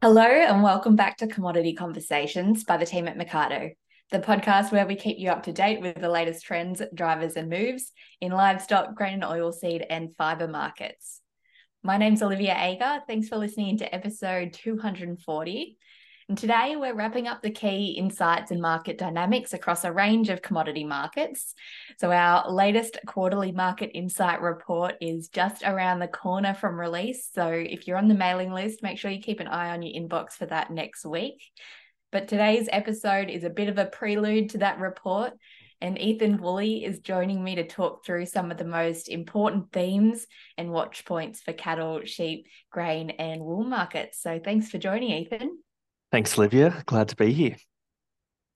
Hello and welcome back to Commodity Conversations by the team at Mecardo, the podcast where we keep you up to date with the latest trends, drivers and moves in livestock, grain and oilseed and fibre markets. My name's Olivia Agar. Thanks for listening to episode 240. And today we're wrapping up the key insights and market dynamics across a range of commodity markets. So our latest quarterly market insight report is just around the corner from release. So if you're on the mailing list, make sure you keep an eye on your inbox for that next week. But today's episode is a bit of a prelude to that report. And Ethan Woolley is joining me to talk through some of the most important themes and watch points for cattle, sheep, grain and wool markets. So thanks for joining, Ethan. Thanks, Olivia. Glad to be here.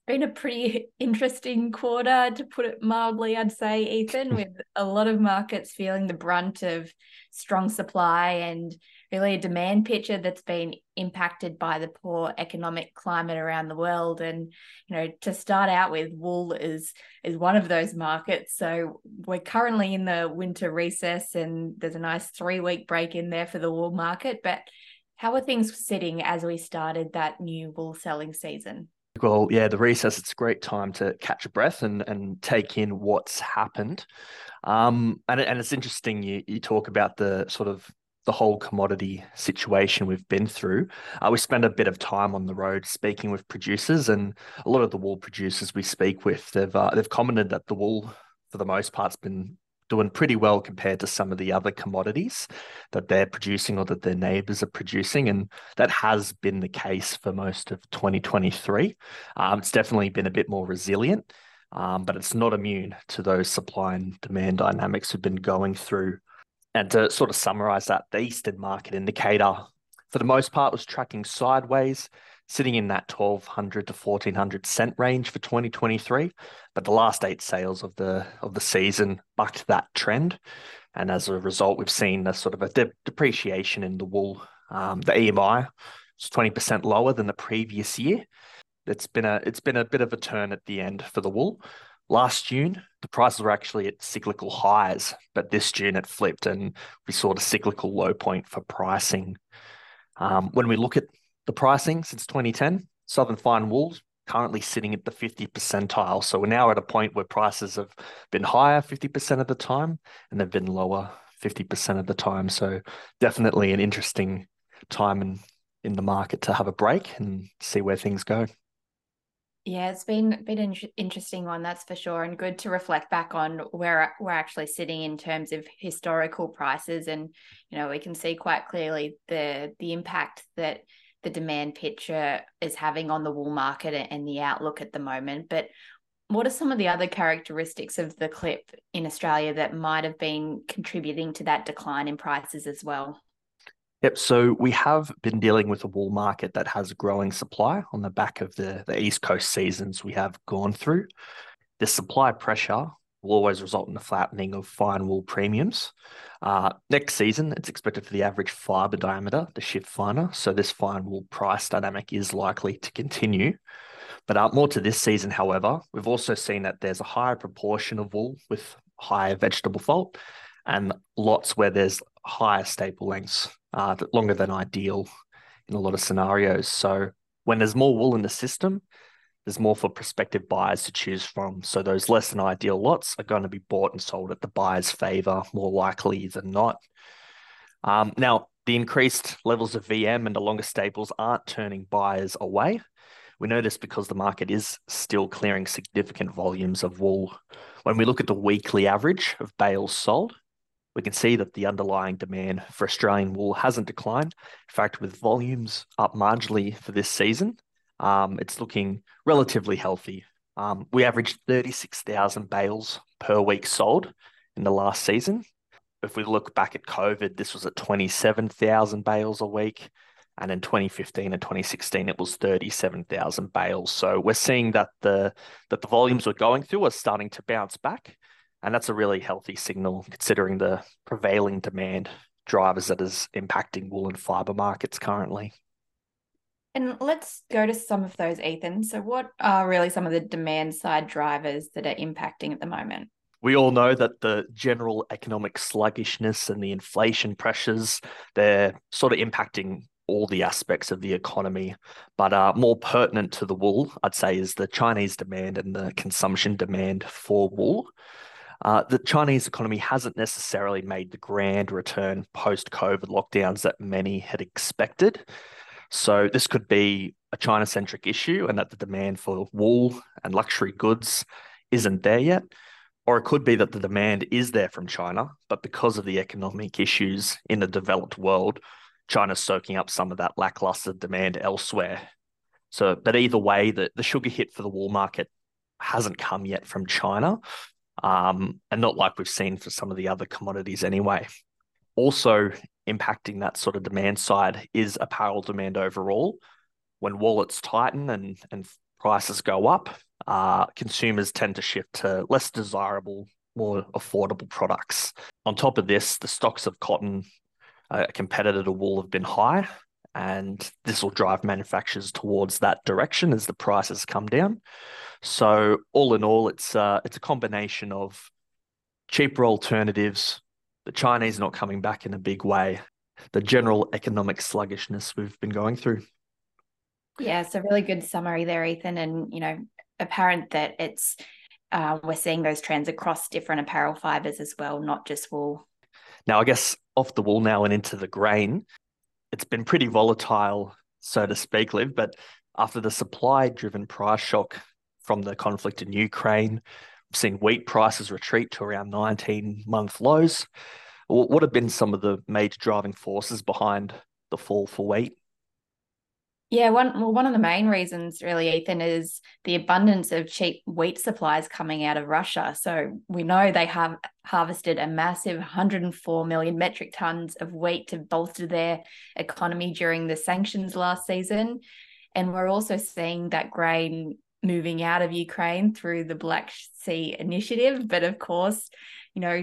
Been a pretty interesting quarter, to put it mildly, I'd say, Ethan, with a lot of markets feeling the brunt of strong supply and really a demand picture that's been impacted by the poor economic climate around the world. And, you know, to start out with, wool is one of those markets. So we're currently in the winter recess and there's a nice 3-week break in there for the wool market. But how are things sitting as we started that new wool selling season? Well, yeah, the recess, it's a great time to catch a breath and take in what's happened. And it's interesting you talk about the sort of the whole commodity situation we've been through. We spend a bit of time on the road speaking with producers, and a lot of the wool producers we speak with, they've commented that the wool, for the most part, has been doing pretty well compared to some of the other commodities that they're producing or that their neighbours are producing. And that has been the case for most of 2023. It's definitely been a bit more resilient, but it's not immune to those supply and demand dynamics we've been going through. And to sort of summarise that, the Eastern Market Indicator, for the most part, was tracking sideways, sitting in that 1,200 to 1,400 cent range for 2023. But the last 8 sales of the season bucked that trend. And as a result, we've seen a sort of a depreciation in the wool. The EMI is 20% lower than the previous year. It's been a bit of a turn at the end for the wool. Last June, the prices were actually at cyclical highs, but this June it flipped and we saw the cyclical low point for pricing. When we look at the pricing since 2010, Southern Fine Wool currently sitting at the 50th percentile. So we're now at a point where prices have been higher 50% of the time and they've been lower 50% of the time. So definitely an interesting time in the market to have a break and see where things go. Yeah, it's been an interesting one, that's for sure, and good to reflect back on where we're actually sitting in terms of historical prices. And, you know, we can see quite clearly the impact that the demand picture is having on the wool market and the outlook at the moment. But what are some of the other characteristics of the clip in Australia that might have been contributing to that decline in prices as well? Yep, so we have been dealing with a wool market that has growing supply on the back of the East Coast seasons we have gone through. The supply pressure will always result in a flattening of fine wool premiums. Next season, it's expected for the average fibre diameter to shift finer, so this fine wool price dynamic is likely to continue. But more to this season, however, we've also seen that there's a higher proportion of wool with higher vegetable fault and lots where there's higher staple lengths, longer than ideal in a lot of scenarios. So when there's more wool in the system, there's more for prospective buyers to choose from. So those less than ideal lots are going to be bought and sold at the buyer's favour, more likely than not. Now, the increased levels of VM and the longer staples aren't turning buyers away. We know this because the market is still clearing significant volumes of wool. When we look at the weekly average of bales sold, we can see that the underlying demand for Australian wool hasn't declined. In fact, with volumes up marginally for this season, it's looking relatively healthy. We averaged 36,000 bales per week sold in the last season. If we look back at COVID, this was at 27,000 bales a week. And in 2015 and 2016, it was 37,000 bales. So we're seeing that the volumes we're going through are starting to bounce back. And that's a really healthy signal considering the prevailing demand drivers that is impacting wool and fibre markets currently. And let's go to some of those, Ethan. So what are really some of the demand side drivers that are impacting at the moment? We all know that the general economic sluggishness and the inflation pressures, they're sort of impacting all the aspects of the economy, but more pertinent to the wool, I'd say, is the Chinese demand and the consumption demand for wool. The Chinese economy hasn't necessarily made the grand return post-COVID lockdowns that many had expected. So this could be a China-centric issue, and that the demand for wool and luxury goods isn't there yet. Or it could be that the demand is there from China, but because of the economic issues in the developed world, China's soaking up some of that lackluster demand elsewhere. So, but either way, the sugar hit for the wool market hasn't come yet from China, and not like we've seen for some of the other commodities anyway. Also impacting that sort of demand side is apparel demand overall. When wallets tighten and prices go up, consumers tend to shift to less desirable, more affordable products. On top of this, the stocks of cotton, a competitor to wool, have been high, and this will drive manufacturers towards that direction as the prices come down. So all in all, it's a combination of cheaper alternatives, the Chinese not coming back in a big way, the general economic sluggishness we've been going through. Yeah, it's a really good summary there, Ethan, and apparent that it's we're seeing those trends across different apparel fibers as well, not just wool. Now, I guess off the wool now and into the grain, it's been pretty volatile, so to speak, Liv, but after the supply-driven price shock from the conflict in Ukraine, we've seen wheat prices retreat to around 19-month lows. What have been some of the major driving forces behind the fall for wheat? Yeah, one of the main reasons really, Ethan, is the abundance of cheap wheat supplies coming out of Russia. So we know they have harvested a massive 104 million metric tons of wheat to bolster their economy during the sanctions last season. And we're also seeing that grain moving out of Ukraine through the Black Sea Initiative. But of course,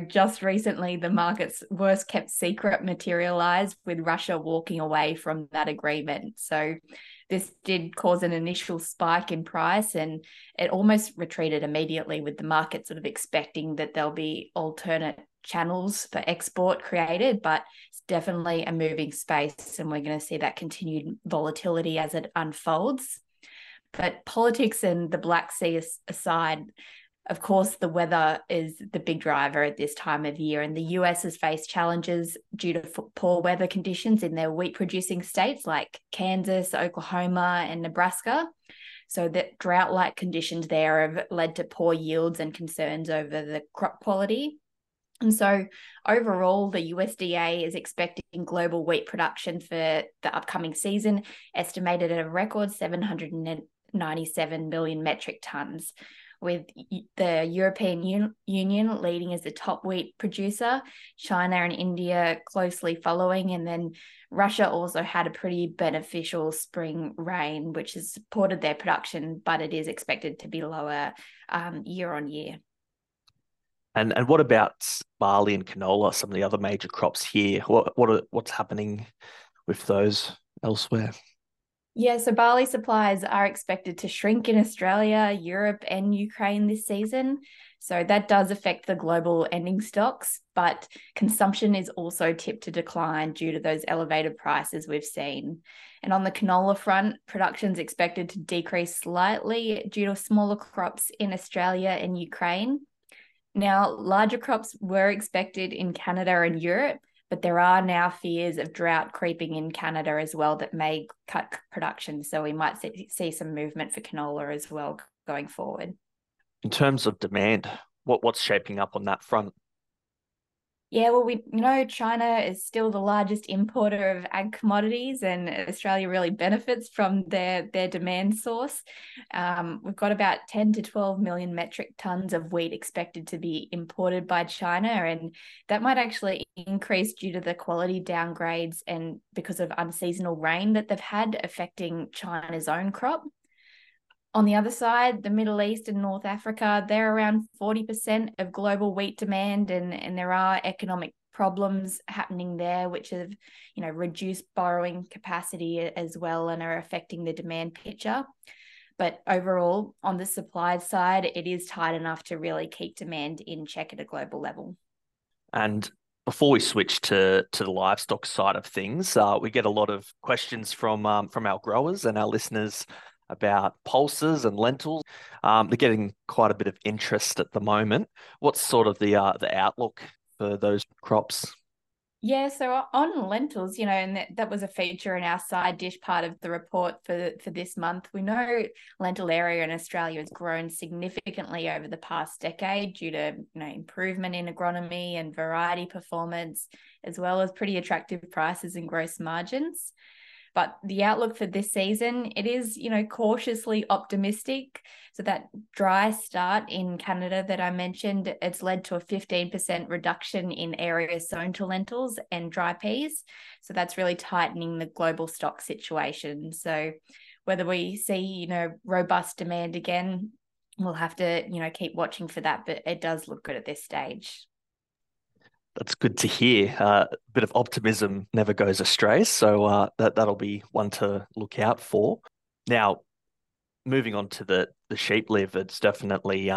just recently, the market's worst kept secret materialized with Russia walking away from that agreement. So this did cause an initial spike in price, and it almost retreated immediately, with the market sort of expecting that there'll be alternate channels for export created, but it's definitely a moving space, and we're going to see that continued volatility as it unfolds. But politics and the Black Sea aside, of course, the weather is the big driver at this time of year, and the US has faced challenges due to poor weather conditions in their wheat-producing states like Kansas, Oklahoma, and Nebraska. So that drought-like conditions there have led to poor yields and concerns over the crop quality. And so overall, the USDA is expecting global wheat production for the upcoming season, estimated at a record 797 million metric tons, with the European Union leading as the top wheat producer, China and India closely following, and then Russia also had a pretty beneficial spring rain, which has supported their production, but it is expected to be lower year on year. And what about barley and canola, some of the other major crops here? What's happening with those elsewhere? Yeah, so barley supplies are expected to shrink in Australia, Europe, and Ukraine this season. So that does affect the global ending stocks, but consumption is also tipped to decline due to those elevated prices we've seen. And on the canola front, production's expected to decrease slightly due to smaller crops in Australia and Ukraine. Now, larger crops were expected in Canada and Europe, but there are now fears of drought creeping in Canada as well that may cut production. So we might see some movement for canola as well going forward. In terms of demand, what's shaping up on that front? Yeah, well, we know China is still the largest importer of ag commodities, and Australia really benefits from their demand source. We've got about 10 to 12 million metric tons of wheat expected to be imported by China, and that might actually increase due to the quality downgrades and because of unseasonal rain that they've had affecting China's own crop. On the other side, the Middle East and North Africa, they're around 40% of global wheat demand, and there are economic problems happening there, which have, reduced borrowing capacity as well and are affecting the demand picture. But overall, on the supply side, it is tight enough to really keep demand in check at a global level. And Before we switch to the livestock side of things, we get a lot of questions from our growers and our listeners about pulses and lentils. They're getting quite a bit of interest at the moment. What's sort of the outlook for those crops? Yeah, so on lentils, you know, and that was a feature in our side dish part of the report for this month. We know lentil area in Australia has grown significantly over the past decade due to, you know, improvement in agronomy and variety performance, as well as pretty attractive prices and gross margins. But the outlook for this season, it is, you know, cautiously optimistic. So that dry start in Canada that I mentioned, it's led to a 15% reduction in areas sown to lentils and dry peas. So that's really tightening the global stock situation. So whether we see, you know, robust demand again, we'll have to, you know, keep watching for that. But it does look good at this stage. That's good to hear. A bit of optimism never goes astray, so that'll be one to look out for. Now, moving on to the sheep live, it's definitely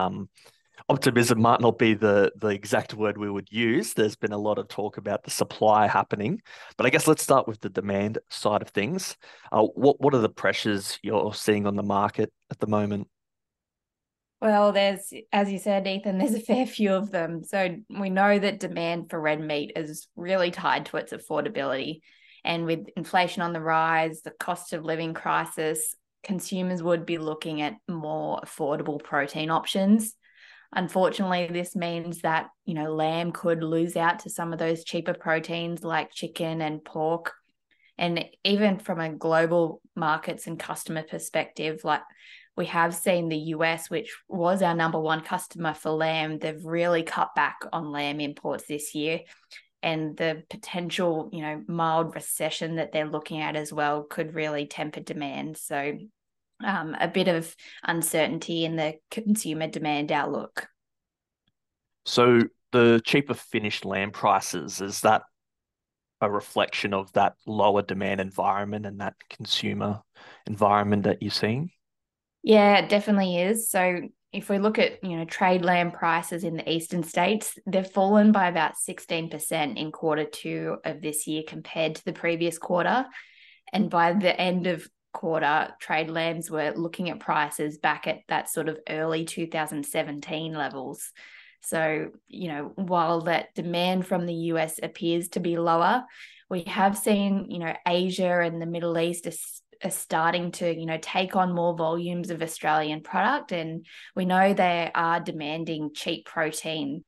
optimism might not be the exact word we would use. There's been a lot of talk about the supply happening, but I guess let's start with the demand side of things. What are the pressures you're seeing on the market at the moment? Well, there's, as you said, Ethan, there's a fair few of them. So we know that demand for red meat is really tied to its affordability. And with inflation on the rise, the cost of living crisis, consumers would be looking at more affordable protein options. Unfortunately, this means that, you know, lamb could lose out to some of those cheaper proteins like chicken and pork. And even from a global markets and customer perspective, like, we have seen the US, which was our number one customer for lamb, they've really cut back on lamb imports this year. And the potential, you know, mild recession that they're looking at as well could really temper demand. So a bit of uncertainty in the consumer demand outlook. So the cheaper finished lamb prices, is that a reflection of that lower demand environment and that consumer environment that you're seeing? Yeah, it definitely is. So if we look at, you know, trade lamb prices in the eastern states, they've fallen by about 16% in Q2 of this year compared to the previous quarter. And by the end of quarter, trade lambs were looking at prices back at that sort of early 2017 levels. So, you know, while that demand from the US appears to be lower, we have seen, you know, Asia and the Middle East are starting to, you know, take on more volumes of Australian product, and we know they are demanding cheap protein.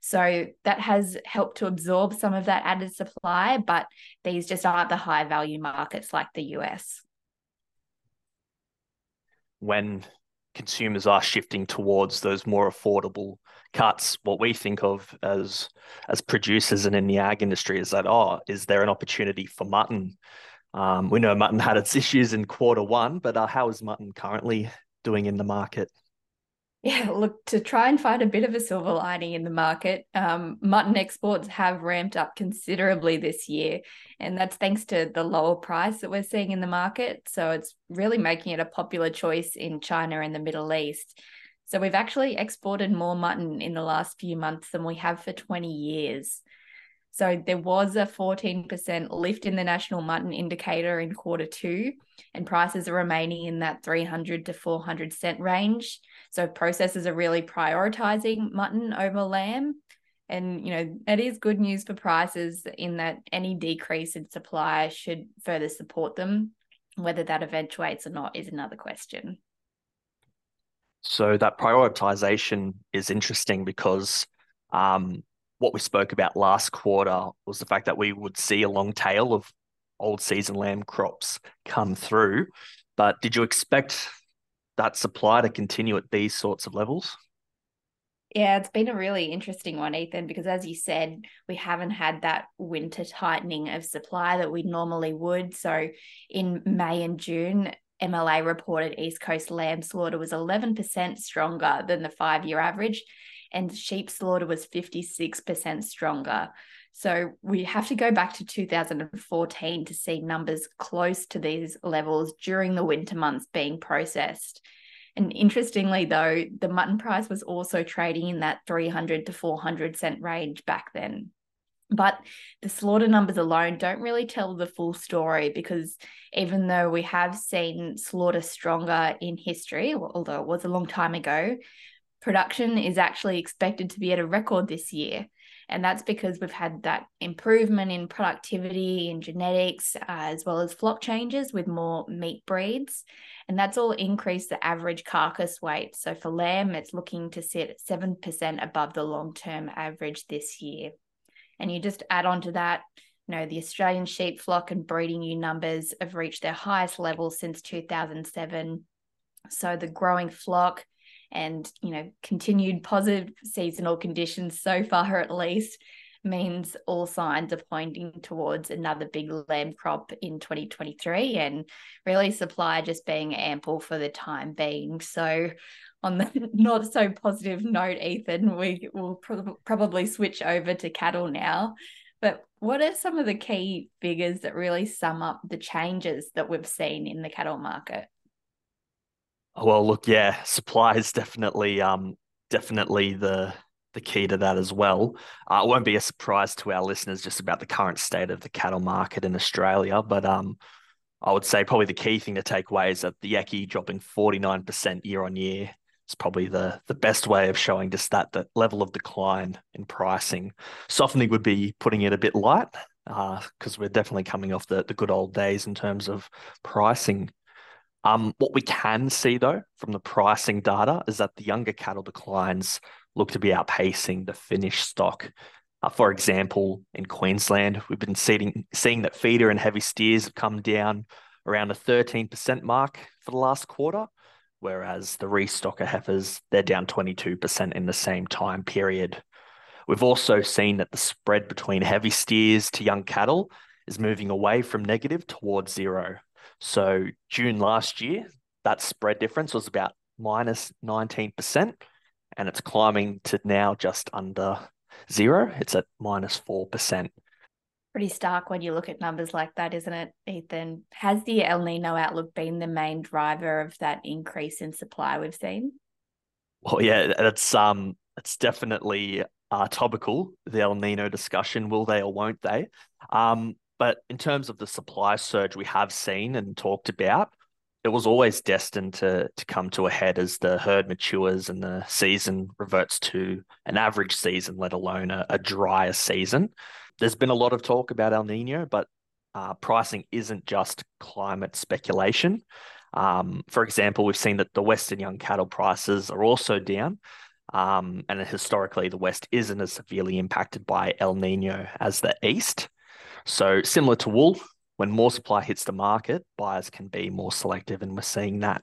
So that has helped to absorb some of that added supply, but these just aren't the high value markets like the US. When consumers are shifting towards those more affordable cuts, what we think of as producers and in the ag industry is that, is there an opportunity for mutton? We know mutton had its issues in Q1, but how is mutton currently doing in the market? Yeah, look, to try and find a bit of a silver lining in the market, mutton exports have ramped up considerably this year, and that's thanks to the lower price that we're seeing in the market. So it's really making it a popular choice in China and the Middle East. So we've actually exported more mutton in the last few months than we have for 20 years. So there was a 14% lift in the National Mutton Indicator in Q2, and prices are remaining in that 300 to 400 cent range. So processors are really prioritizing mutton over lamb. And, you know, that is good news for prices in that any decrease in supply should further support them. Whether that eventuates or not is another question. So that prioritization is interesting because what we spoke about last quarter was the fact that we would see a long tail of old season lamb crops come through. But did you expect that supply to continue at these sorts of levels? Yeah, it's been a really interesting one, Ethan, because as you said, we haven't had that winter tightening of supply that we normally would. So in May and June, MLA reported East Coast lamb slaughter was 11% stronger than the 5-year average, and sheep slaughter was 56% stronger. So we have to go back to 2014 to see numbers close to these levels during the winter months being processed. And interestingly, though, the mutton price was also trading in that 300 to 400 cent range back then. But the slaughter numbers alone don't really tell the full story, because even though we have seen slaughter stronger in history, although it was a long time ago, production is actually expected to be at a record this year. And that's because we've had that improvement in productivity, in genetics, as well as flock changes with more meat breeds. And that's all increased the average carcass weight. So for lamb, it's looking to sit at 7% above the long-term average this year. And you just add on to that, you know, the Australian sheep flock and breeding ewe numbers have reached their highest level since 2007. So the growing flock and, you know, continued positive seasonal conditions so far at least means all signs are pointing towards another big lamb crop in 2023, and really supply just being ample for the time being. So on the not so positive note, Ethan, we will probably switch over to cattle now. But what are some of the key figures that really sum up the changes that we've seen in the cattle market? Well, look, yeah, supply is definitely the key to that as well. It won't be a surprise to our listeners just about the current state of the cattle market in Australia, but I would say probably the key thing to take away is that the Yaki dropping 49% year on year is probably the best way of showing just that level of decline in pricing. Softening would be putting it a bit light, because we're definitely coming off the good old days in terms of pricing. What we can see, though, from the pricing data is that the younger cattle declines look to be outpacing the finished stock. For example, in Queensland, we've been seeing that feeder and heavy steers have come down around the 13% mark for the last quarter, whereas the restocker heifers, they're down 22% in the same time period. We've also seen that the spread between heavy steers to young cattle is moving away from negative towards zero. So June last year, that spread difference was about minus 19%, and it's climbing to now just under zero. It's at minus 4%. Pretty stark when you look at numbers like that, isn't it, Ethan? Has the El Nino outlook been the main driver of that increase in supply we've seen? Well, yeah, it's definitely topical, the El Nino discussion. Will they or won't they? But in terms of the supply surge we have seen and talked about, it was always destined to come to a head as the herd matures and the season reverts to an average season, let alone a drier season. There's been a lot of talk about El Nino, but pricing isn't just climate speculation. For example, we've seen that the Western young cattle prices are also down. And historically, the West isn't as severely impacted by El Nino as the East. So similar to wool, when more supply hits the market, buyers can be more selective, and we're seeing that.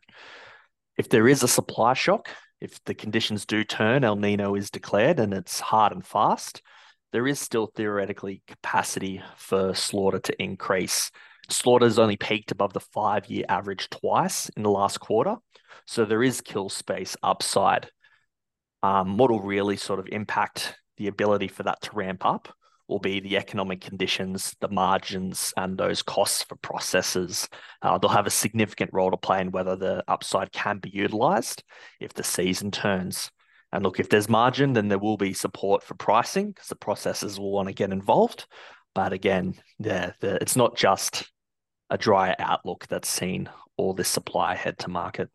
If there is a supply shock, if the conditions do turn, El Nino is declared and it's hard and fast, there is still theoretically capacity for slaughter to increase. Slaughter's only peaked above the 5-year average twice in the last quarter, so there is kill space upside. What will really sort of impact the ability for that to ramp up will be the economic conditions, the margins, and those costs for processors. They'll have a significant role to play in whether the upside can be utilised if the season turns. And look, if there's margin, then there will be support for pricing because the processors will want to get involved. But again, it's not just a drier outlook that's seen all this supply head to market.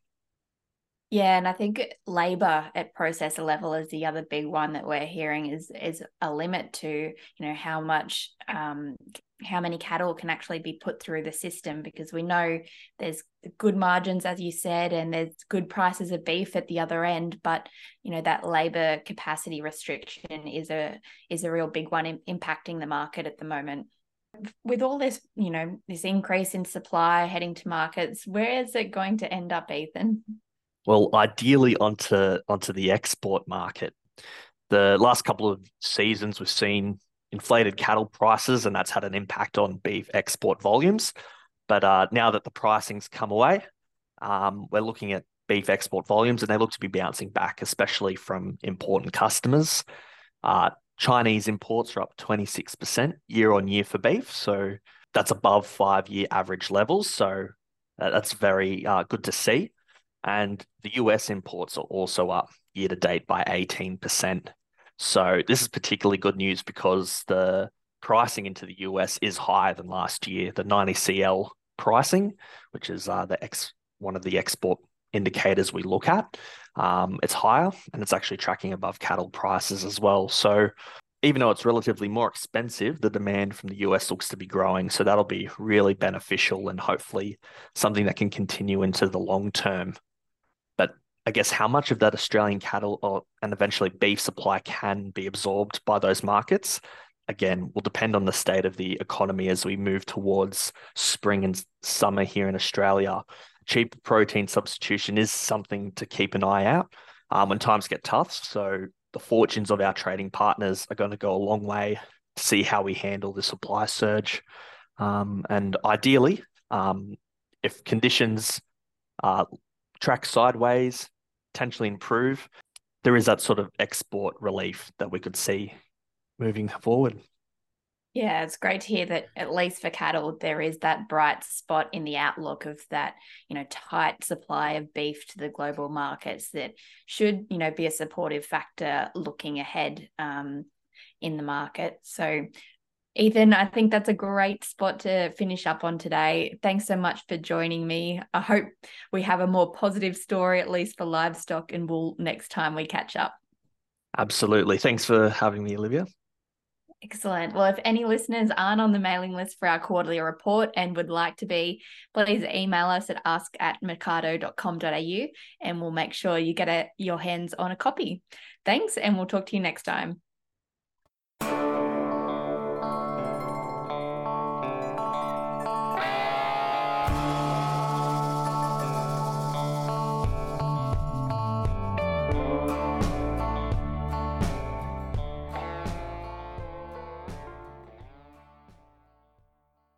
Yeah, and I think labour at processor level is the other big one that we're hearing is a limit to, you know, how much, how many cattle can actually be put through the system, because we know there's good margins, as you said, and there's good prices of beef at the other end, but, you know, that labour capacity restriction is a real big one impacting the market at the moment. With all this, you know, this increase in supply heading to markets, where is it going to end up, Ethan? Well, ideally onto the export market. The last couple of seasons, we've seen inflated cattle prices, and that's had an impact on beef export volumes. But now that the pricing's come away, we're looking at beef export volumes, and they look to be bouncing back, especially from important customers. Chinese imports are up 26% year on year for beef, so that's above 5-year average levels. So that's very good to see. And the US imports are also up year to date by 18%. So this is particularly good news because the pricing into the US is higher than last year. The 90CL pricing, which is one of the export indicators we look at, it's higher, and it's actually tracking above cattle prices as well. So even though it's relatively more expensive, the demand from the US looks to be growing. So that'll be really beneficial and hopefully something that can continue into the long term. But I guess how much of that Australian cattle and eventually beef supply can be absorbed by those markets, again, will depend on the state of the economy as we move towards spring and summer here in Australia. Cheap protein substitution is something to keep an eye out when times get tough. So the fortunes of our trading partners are going to go a long way to see how we handle the supply surge. And ideally, if conditions track sideways, potentially improve, there is that sort of export relief that we could see moving forward. Yeah, it's great to hear that at least for cattle, there is that bright spot in the outlook of that, tight supply of beef to the global markets that should, be a supportive factor looking ahead in the market. So, Ethan, I think that's a great spot to finish up on today. Thanks so much for joining me. I hope we have a more positive story, at least for livestock and wool, next time we catch up. Absolutely. Thanks for having me, Olivia. Excellent. Well, if any listeners aren't on the mailing list for our quarterly report and would like to be, please email us at ask@mecardo.com.au and we'll make sure you get your hands on a copy. Thanks, and we'll talk to you next time.